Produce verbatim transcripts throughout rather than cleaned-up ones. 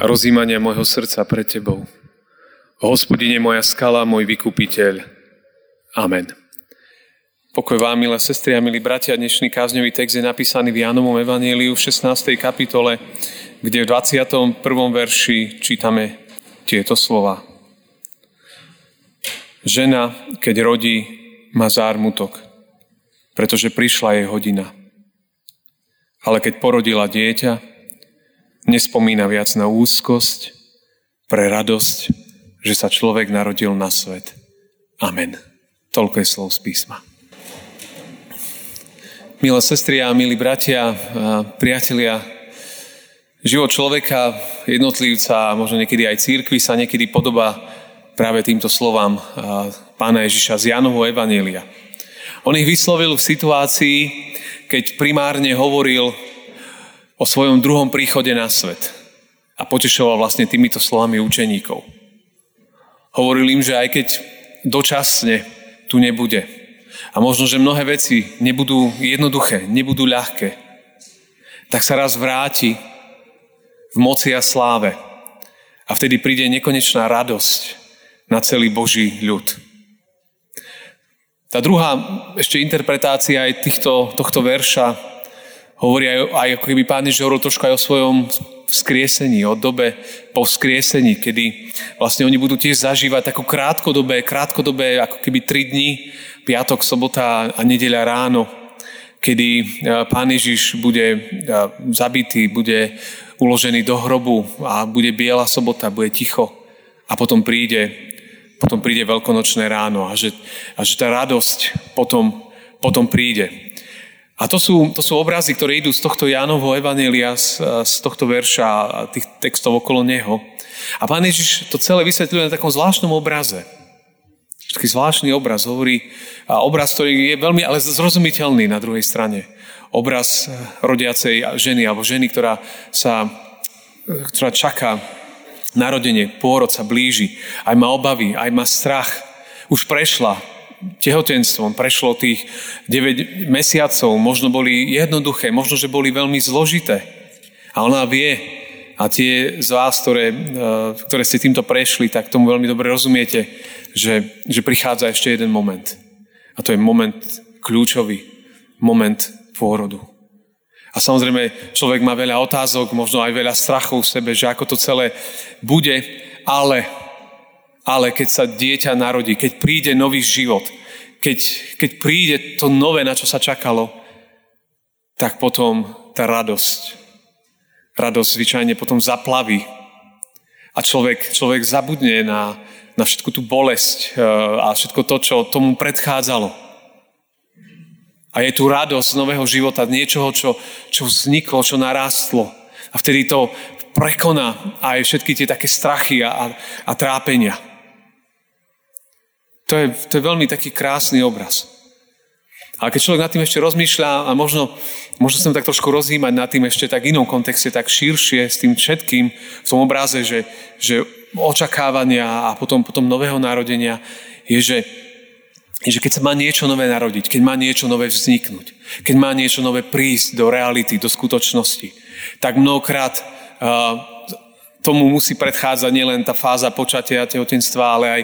a rozímania môjho srdca pred Tebou. Hospodine, moja skala, môj vykupiteľ. Amen. Pokoj vám, milé sestry a milí bratia. Dnešný kázňový text je napísaný v Jánovom evanjeliu v šestnástej kapitole, kde v dvadsiatom prvom verši čítame tieto slova. Žena, keď rodí, má zármutok, pretože prišla jej hodina. Ale keď porodila dieťa, nespomína viac na úzkosť, pre radosť, že sa človek narodil na svet. Amen. Toľko je slov z písma. Milé sestry a milí bratia, priatelia, život človeka, jednotlivca, možno niekedy aj cirkvi sa niekedy podobá práve týmto slovám Pána Ježiša z Jánovho evanjelia. On ich vyslovil v situácii, keď primárne hovoril o svojom druhom príchode na svet a potešoval vlastne týmito slovami učeníkov. Hovoril im, že aj keď dočasne tu nebude a možno, že mnohé veci nebudú jednoduché, nebudú ľahké, tak sa raz vráti v moci a sláve a vtedy príde nekonečná radosť na celý Boží ľud. Tá druhá ešte interpretácia aj týchto, tohto verša hovorí aj, aj ako keby Pán Ježiš hovoril trošku aj o svojom vzkriesení, o dobe po vzkriesení, kedy vlastne oni budú tiež zažívať takú krátkodobé, krátkodobé ako keby tri dni, piatok, sobota a nedeľa ráno, kedy Pán Ježiš bude zabitý, bude uložený do hrobu a bude biela sobota, bude ticho a potom príde, potom príde veľkonočné ráno a že, a že tá radosť potom, potom príde. A to sú, to sú obrazy, ktoré idú z tohto Jánovho evanjelia, z, z tohto verša a tých textov okolo neho. A Pán Ježiš to celé vysvetľuje na takom zvláštnom obraze. Taký zvláštny obraz hovorí, a obraz, ktorý je veľmi ale zrozumiteľný na druhej strane. Obraz rodiacej ženy, alebo ženy, ktorá sa, ktorá čaká narodenie, pôrod sa blíži, aj má obavy, aj má strach. Už prešla tehotenstvom, prešlo tých deväť mesiacov, možno boli jednoduché, možno, že boli veľmi zložité. A ona vie, a tie z vás, ktoré, ktoré ste týmto prešli, tak tomu veľmi dobre rozumiete, že, že prichádza ešte jeden moment. A to je moment kľúčový, moment pôrodu. A samozrejme, človek má veľa otázok, možno aj veľa strachov v sebe, že ako to celé bude, ale... Ale keď sa dieťa narodí, keď príde nový život, keď, keď príde to nové, na čo sa čakalo, tak potom tá radosť, radosť zvyčajne potom zaplaví. A človek, človek zabudne na, na všetku tú bolesť a všetko to, čo tomu predchádzalo. A je tu radosť nového života, niečoho, čo, čo vzniklo, čo narástlo. A vtedy to prekoná aj všetky tie také strachy a, a, a trápenia. To je, to je veľmi taký krásny obraz. Ale keď človek nad tým ešte rozmýšľa a možno, možno sa tak trošku rozjímať nad tým ešte tak inom kontexte, tak širšie s tým všetkým v tom obraze, že, že očakávania a potom, potom nového narodenia je, že, že keď sa má niečo nové narodiť, keď má niečo nové vzniknúť, keď má niečo nové prísť do reality, do skutočnosti, tak mnohokrát uh, tomu musí predchádzať nielen tá fáza počatia tehotenstva, ale aj,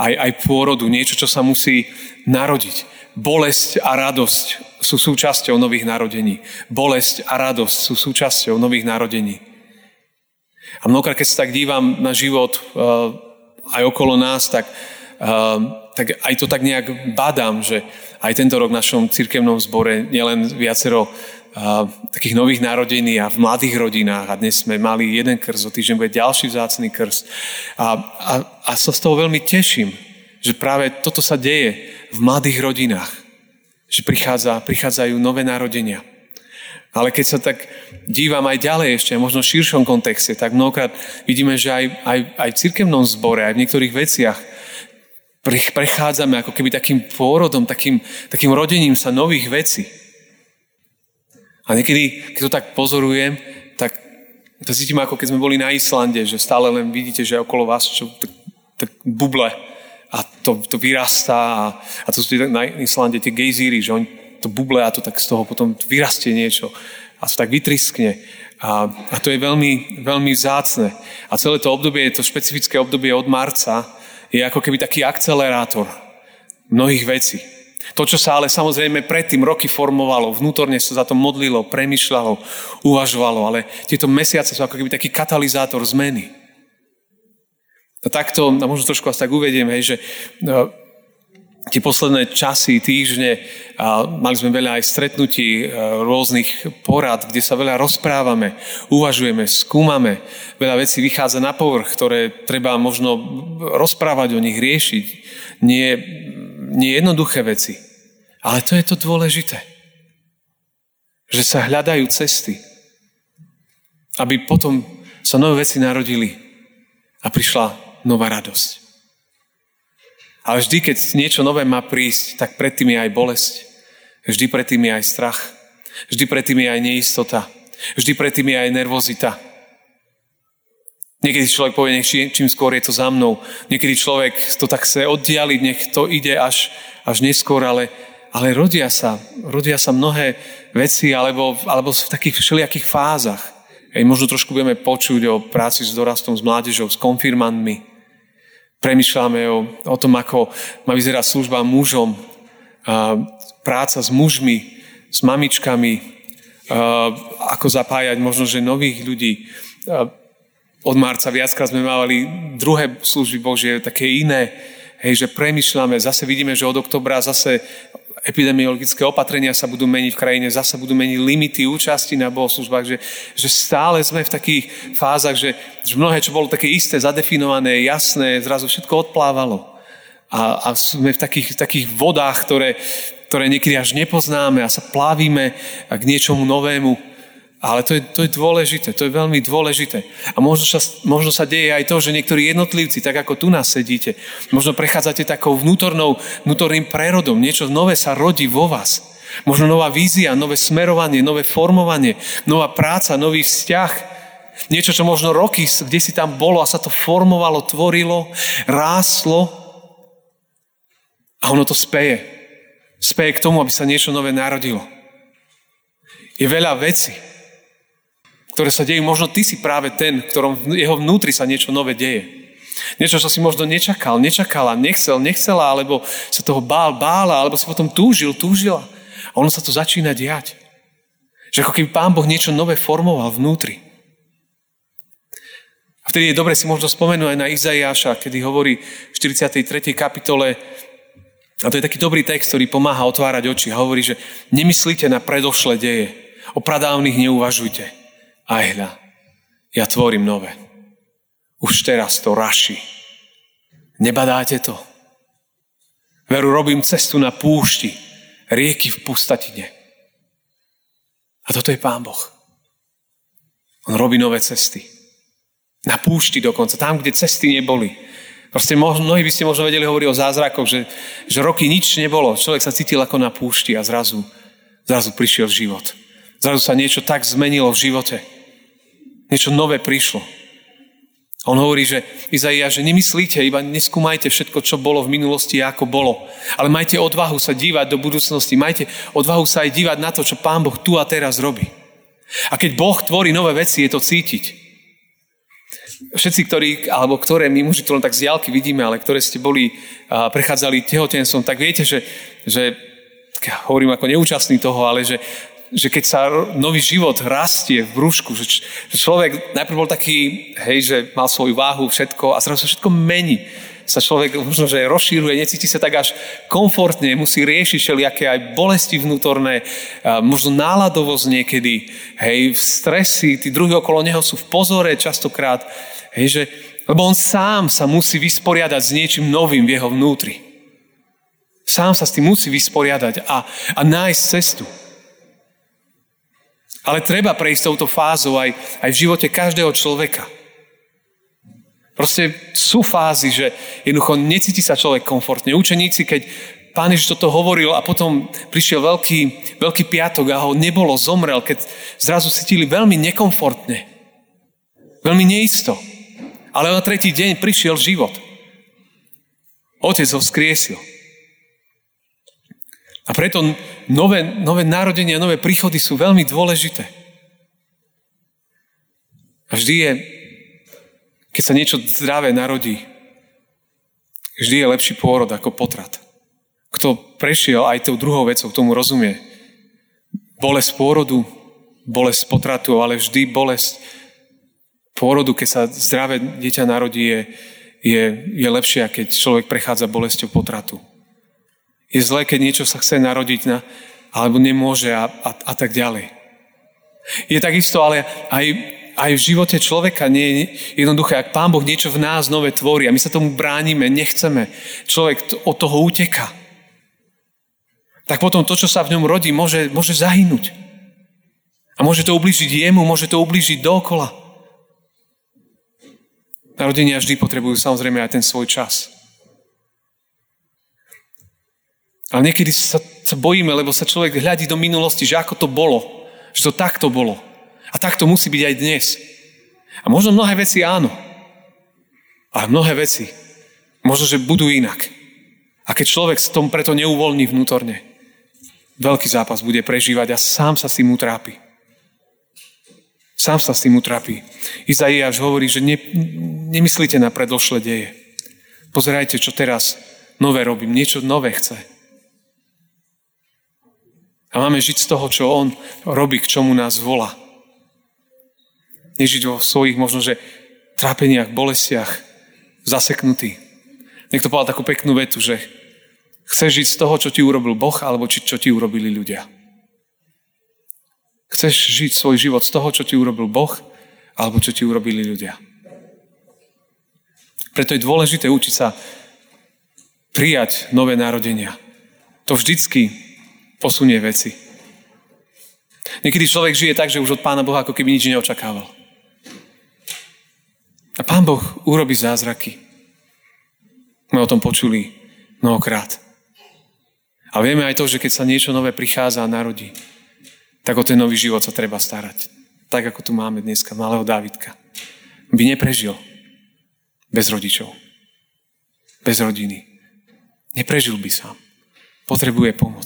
aj, aj pôrodu, niečo, čo sa musí narodiť. Bolesť a radosť sú súčasťou nových narodení. Bolesť a radosť sú súčasťou nových narodení. A mnohokrát, keď sa tak dívam na život uh, aj okolo nás, tak, uh, tak aj to tak nejak badám, že aj tento rok v našom cirkevnom zbore nielen viacero takých nových narodení a v mladých rodinách a dnes sme mali jeden krst, o týždeň bude ďalší vzácny krst a, a, a sa z toho veľmi teším, že práve toto sa deje v mladých rodinách, že prichádza, prichádzajú nové narodenia Ale keď sa tak dívam aj ďalej ešte, možno v širšom kontexte, tak mnohokrát vidíme, že aj, aj, aj v cirkevnom zbore, aj v niektorých veciach prechádzame ako keby takým pôrodom, takým, takým rodením sa nových vecí. A niekedy, keď to tak pozorujem, tak to cítim ako keď sme boli na Islande, že stále len vidíte, že okolo vás čo, tak, tak buble a to, to vyrastá a, a to sú na Islande tie gejzíry, že oni to buble a to tak z toho potom vyrastie niečo a to tak vytriskne a, a to je veľmi, veľmi vzácne. A celé to obdobie, to špecifické obdobie od marca je ako keby taký akcelerátor mnohých vecí. To, čo sa ale samozrejme predtým roky formovalo, vnútorne sa za to modlilo, premýšľalo, uvažovalo, ale tieto mesiace sú ako keby taký katalizátor zmeny. A takto, a možno trošku asi tak uvediem, hej, že uh, tie posledné časy, týždne, uh, mali sme veľa aj stretnutí, uh, rôznych porad, kde sa veľa rozprávame, uvažujeme, skúmame, veľa vecí vychádza na povrch, ktoré treba možno rozprávať o nich, riešiť. Nie Nie jednoduché veci, ale to je to dôležité, že sa hľadajú cesty, aby potom sa nové veci narodili a prišla nová radosť. Ale vždy, keď niečo nové má prísť, tak predtým je aj bolesť, vždy predtým je aj strach, vždy predtým je aj neistota, vždy predtým je aj nervozita. Niekedy človek povie, nech čím skôr je to za mnou. Niekedy človek to tak chce oddialiť, nech to ide až, až neskôr, ale, ale rodia sa. Rodia sa mnohé veci, alebo, alebo v takých všelijakých fázach. Ej, možno trošku budeme počuť o práci s dorastom, s mládežou, s konfirmandmi. Premýšľame o, o tom, ako má vyzerať služba mužom, a práca s mužmi, s mamičkami, a ako zapájať možno, že nových ľudí. A od marca viackrát sme mali druhé služby Božie, také iné, hej, že premýšľame, zase vidíme, že od oktobra zase epidemiologické opatrenia sa budú meniť v krajine, zase budú meniť limity účasti na bohoslužbách, že, že stále sme v takých fázach, že, že mnohé, čo bolo také isté, zadefinované, jasné, zrazu všetko odplávalo. A, a sme v takých, takých vodách, ktoré, ktoré niekedy až nepoznáme a sa plávime k niečomu novému. Ale to je, to je dôležité, to je veľmi dôležité. A možno sa, možno sa deje aj to, že niektorí jednotlivci, tak ako tu nás sedíte, možno prechádzate takou vnútornou, vnútorným prerodom, niečo nové sa rodí vo vás. Možno nová vízia, nové smerovanie, nové formovanie, nová práca, nový vzťah. Niečo, čo možno roky, kde si tam bolo a sa to formovalo, tvorilo, ráslo. A ono to speje. Speje k tomu, aby sa niečo nové narodilo. Je veľa vecí, ktoré sa dejú, možno ty si práve ten, ktorom jeho vnútri sa niečo nové deje. Niečo, čo si možno nečakal, nečakala, nechcel, nechcela, alebo sa toho bál, bála, alebo si potom túžil, túžila. A ono sa to začína diať. Že ako keby Pán Boh niečo nové formoval vnútri. A vtedy je dobre si možno spomenúť aj na Izaiáša, kedy hovorí v štyridsiatej tretej kapitole, a to je taký dobrý text, ktorý pomáha otvárať oči, a hovorí, že nemyslíte na predošlé deje, o pradávnych neuvažujte. A hľa, ja tvorím nové. Už teraz to raší. Nebadáte to? Veru, robím cestu na púšti, rieky v pustatine. A toto je Pán Boh. On robí nové cesty. Na púšti dokonca, tam, kde cesty neboli. Proste mnohí by ste možno vedeli hovoriť o zázrakoch, že, že roky nič nebolo. Človek sa cítil ako na púšti a zrazu, zrazu prišiel život. Zrazu sa niečo tak zmenilo v živote. Niečo nové prišlo. On hovorí, že Izaiáš, že nemyslíte, iba neskúmajte všetko, čo bolo v minulosti, ako bolo. Ale majte odvahu sa dívať do budúcnosti. Majte odvahu sa aj dívať na to, čo Pán Boh tu a teraz robí. A keď Boh tvorí nové veci, je to cítiť. Všetci, ktorí, alebo ktoré my muži to len tak z diaľky vidíme, ale ktoré ste boli a prechádzali tehotenstvom, tak viete, že, že hovorím ako neúčastný toho, ale že že keď sa nový život rastie v brúšku, že človek najprv bol taký, hej, že mal svoju váhu, všetko a zrazu sa všetko mení. Sa človek možno, že rozšíruje, necíti sa tak až komfortne, musí riešiť všelijaké aj bolesti vnútorné, možno náladovosť niekedy, hej, stresy, tí druhí okolo neho sú v pozore častokrát, hej, že, lebo on sám sa musí vysporiadať s niečím novým v jeho vnútri. Sám sa s tým musí vysporiadať a, a nájsť cestu. A Ale treba prejsť touto fázou aj, aj v živote každého človeka. Proste sú fázy, že jednoducho necíti sa človek komfortne. Učeníci, keď Pán Ježiš toto hovoril a potom prišiel veľký, veľký piatok a ho nebolo, zomrel, keď zrazu cítili veľmi nekomfortne. Veľmi neisto. Ale na tretí deň prišiel život. Otec ho vzkriesil. A preto nové, nové narodenia, nové príchody sú veľmi dôležité. A vždy je, keď sa niečo zdravé narodí, vždy je lepší pôrod ako potrat. Kto prešiel aj tou druhou vecou, tomu rozumie. Bolesť pôrodu, bolesť potratu, ale vždy bolesť pôrodu, keď sa zdravé dieťa narodí, je, je, je lepšia, keď človek prechádza bolesťou potratu. Je zlé, keď niečo sa chce narodiť, na, alebo nemôže a, a, a tak ďalej. Je takisto, ale aj, aj v živote človeka nie je jednoduché, ak Pán Boh niečo v nás nové tvorí a my sa tomu bránime, nechceme. Človek od toho uteká. Tak potom to, čo sa v ňom rodí, môže, môže zahynúť. A môže to ublížiť jemu, môže to ublížiť dookola. Narodenia vždy potrebujú samozrejme aj ten svoj čas. Ale niekedy sa, sa bojíme, lebo sa človek hľadí do minulosti, že ako to bolo, že to takto bolo. A takto musí byť aj dnes. A možno mnohé veci áno. Ale mnohé veci možno, že budú inak. A keď človek sa tomu preto neuvoľní vnútorne, veľký zápas bude prežívať a sám sa s tým utrápi. Sám sa s tým utrápi. Izaiáš hovorí, že ne, nemyslíte na predošlé deje. Pozerajte, čo teraz nové robím. Niečo nové chce. A máme žiť z toho, čo on robí, k čomu nás volá. Nežiť vo svojich možno, že trápeniach, bolestiach, zaseknutý. Niekto povedal takú peknú vetu, že chceš žiť z toho, čo ti urobil Boh, alebo či, čo ti urobili ľudia. Chceš žiť svoj život z toho, čo ti urobil Boh, alebo čo ti urobili ľudia. Preto je dôležité učiť sa prijať nové narodenia. To vždycky posunie veci. Niekedy človek žije tak, že už od Pána Boha ako keby nič neočakával. A Pán Boh urobí zázraky. My o tom počuli mnohokrát. A vieme aj to, že keď sa niečo nové prichádza a narodí, tak o ten nový život sa treba starať. Tak, ako tu máme dneska malého Dávidka. By neprežil bez rodičov. Bez rodiny. Neprežil by sám. Potrebuje pomoc.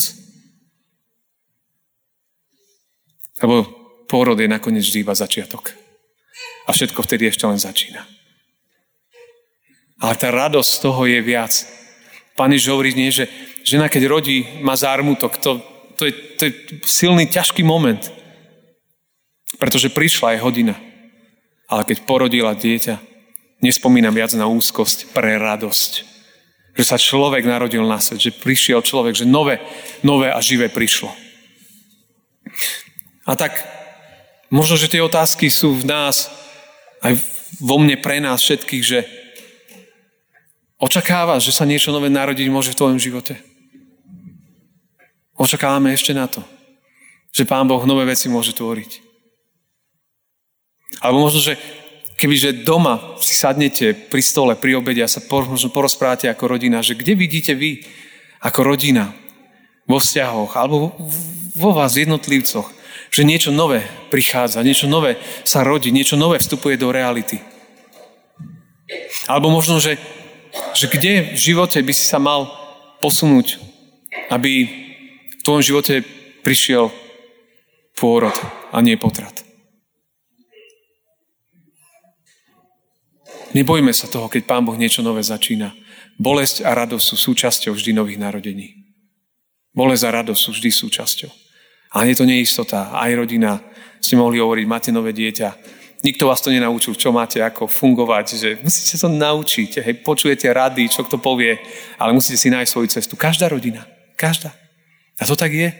Lebo pôrod je nakoniec vždy iba začiatok. A všetko vtedy ešte len začína. Ale tá radosť z toho je viac. Pán Ježiš hovorí, nie, že žena, keď rodí, má zármutok. To, to, je, to je silný, ťažký moment. Pretože prišla je hodina. Ale keď porodila dieťa, nespomína viac na úzkosť, pre radosť. Že sa človek narodil na svet, že prišiel človek, že nové, nové a živé prišlo. A tak možno, že tie otázky sú v nás, aj vo mne, pre nás všetkých, že očakávaš, že sa niečo nové narodiť môže v tvojom živote? Očakávame ešte na to, že Pán Boh nové veci môže tvoriť. Alebo možno, že kebyže doma si sadnete pri stole, pri obede a sa možno porozprávate ako rodina, že kde vidíte vy ako rodina vo vzťahoch alebo vo vás jednotlivcoch, že niečo nové prichádza, niečo nové sa rodí, niečo nové vstupuje do reality. Alebo možno, že že kde v živote by si sa mal posunúť, aby v tvojom živote prišiel pôrod a nie potrat. Nebojme sa toho, keď Pán Boh niečo nové začína. Bolesť a radosť sú súčasťou vždy nových narodení. Bolesť a radosť sú vždy súčasťou. A nie je to neistota. Aj rodina, ste mohli hovoriť, máte nové dieťa. Nikto vás to nenaučil, čo máte, ako fungovať, že musíte sa naučiť, hej, počujete rady, čo kto povie, ale musíte si nájsť svoju cestu. Každá rodina, každá. A to tak je.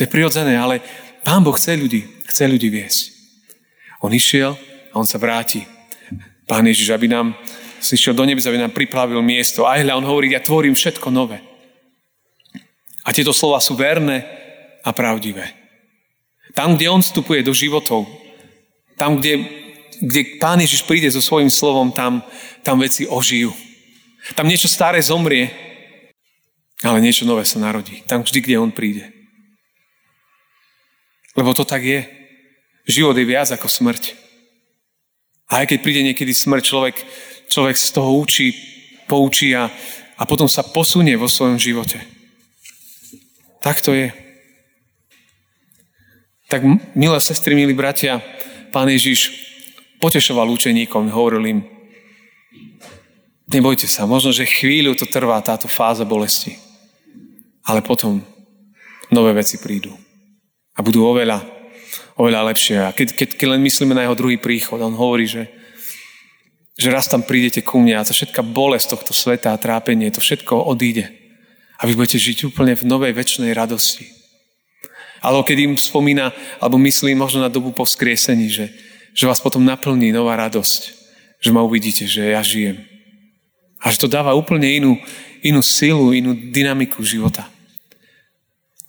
To je prirodzené, ale Pán Boh chce ľudí, chce ľudí viesť. On išiel a on sa vráti. Pán Ježiš, aby nám išiel do nebes, aby nám pripravil miesto. A hľa, on hovorí, ja tvorím všetko nové. A tieto slova sú verné a pravdivé. Tam, kde on vstupuje do životov, tam, kde, kde Pán Ježiš príde so svojím slovom, tam, tam veci ožijú. Tam niečo staré zomrie, ale niečo nové sa narodí. Tam vždy, kde on príde. Lebo to tak je. Život je viac ako smrť. A aj keď príde niekedy smrť, človek, človek z toho učí, poučí a, a potom sa posunie vo svojom živote. Tak to je. Tak, milé sestry, milí bratia, Pán Ježiš potešoval učeníkom, hovoril im: nebojte sa, možno, že chvíľu to trvá, táto fáza bolesti, ale potom nové veci prídu a budú oveľa, oveľa lepšie. A keď, keď, keď len myslíme na jeho druhý príchod, on hovorí, že, že raz tam prídete ku mne a tá všetká bolesť tohto sveta a trápenie, to všetko odíde a vy budete žiť úplne v novej večnej radosti. Alebo keď im spomína, alebo myslí možno na dobu po vzkriesení, že, že vás potom naplní nová radosť, že ma uvidíte, že ja žijem. Až to dáva úplne inú, inú silu, inú dynamiku života.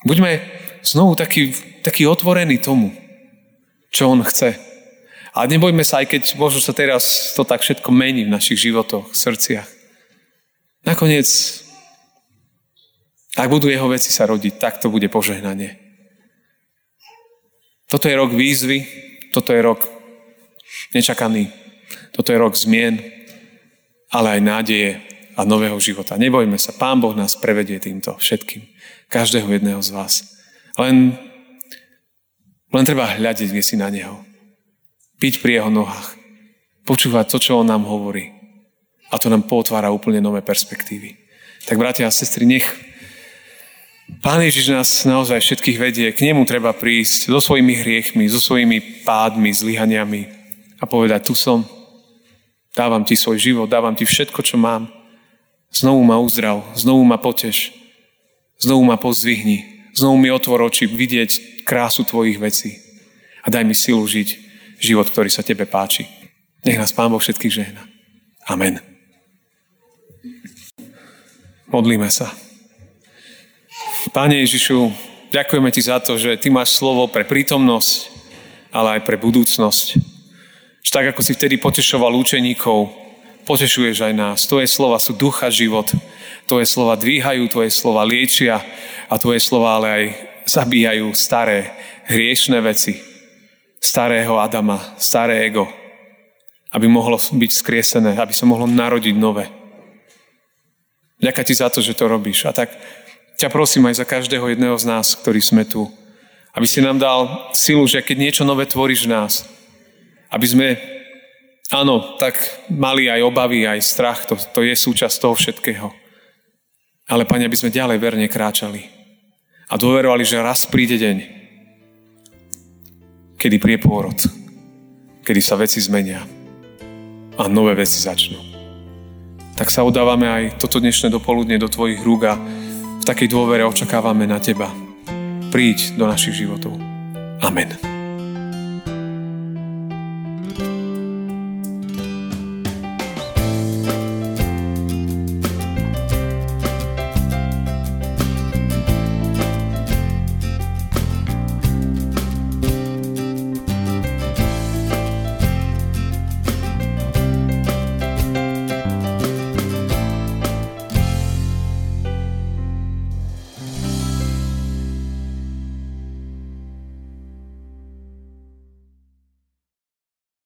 Buďme znovu taký, taký otvorení tomu, čo on chce. A nebojme sa, aj keď možno sa teraz to tak všetko mení v našich životoch, v srdciach. Nakoniec, ak budú jeho veci sa rodiť, tak to bude požehnanie. Toto je rok výzvy, toto je rok nečakaný, toto je rok zmien, ale aj nádeje a nového života. Nebojme sa, Pán Boh nás prevedie týmto všetkým, každého jedného z vás. Len, len treba hľadiť, kde si na Neho. Byť pri Jeho nohách, počúvať to, čo On nám hovorí. A to nám potvára úplne nové perspektívy. Tak, bratia a sestry, nech Pán Ježiš nás naozaj všetkých vedie. K nemu treba prísť so svojimi hriechmi, so svojimi pádmi, zlyhaniami a povedať: tu som, dávam ti svoj život, dávam ti všetko, čo mám. Znovu ma uzdrav, znovu ma poteš, znovu ma pozdvihni, znovu mi otvor oči vidieť krásu tvojich vecí a daj mi silu žiť život, ktorý sa tebe páči. Nech nás Pán Boh všetkých žehna. Amen. Modlíme sa. Pane Ježišu, ďakujeme Ti za to, že Ty máš slovo pre prítomnosť, ale aj pre budúcnosť. Že tak, ako si vtedy potešoval učeníkov, potešuješ aj nás. Tvoje slova sú ducha život. Tvoje slova dvíhajú, Tvoje slova liečia a Tvoje slova ale aj zabíjajú staré hriešne veci. Starého Adama, staré ego. Aby mohlo byť skriesené, aby sa mohlo narodiť nové. Ďakujem Ti za to, že to robíš. A tak ťa prosím aj za každého jedného z nás, ktorí sme tu, aby si nám dal silu, že keď niečo nové tvoríš v nás, aby sme, áno, tak mali aj obavy, aj strach, to, to je súčasť toho všetkého. Ale, Pane, aby sme ďalej verne kráčali a dôverovali, že raz príde deň, kedy príde pôrod, kedy sa veci zmenia a nové veci začnú. Tak sa oddávame aj toto dnešné dopoludne do Tvojich rúk a v takej dôvere očakávame na Teba. Príď do našich životov. Amen.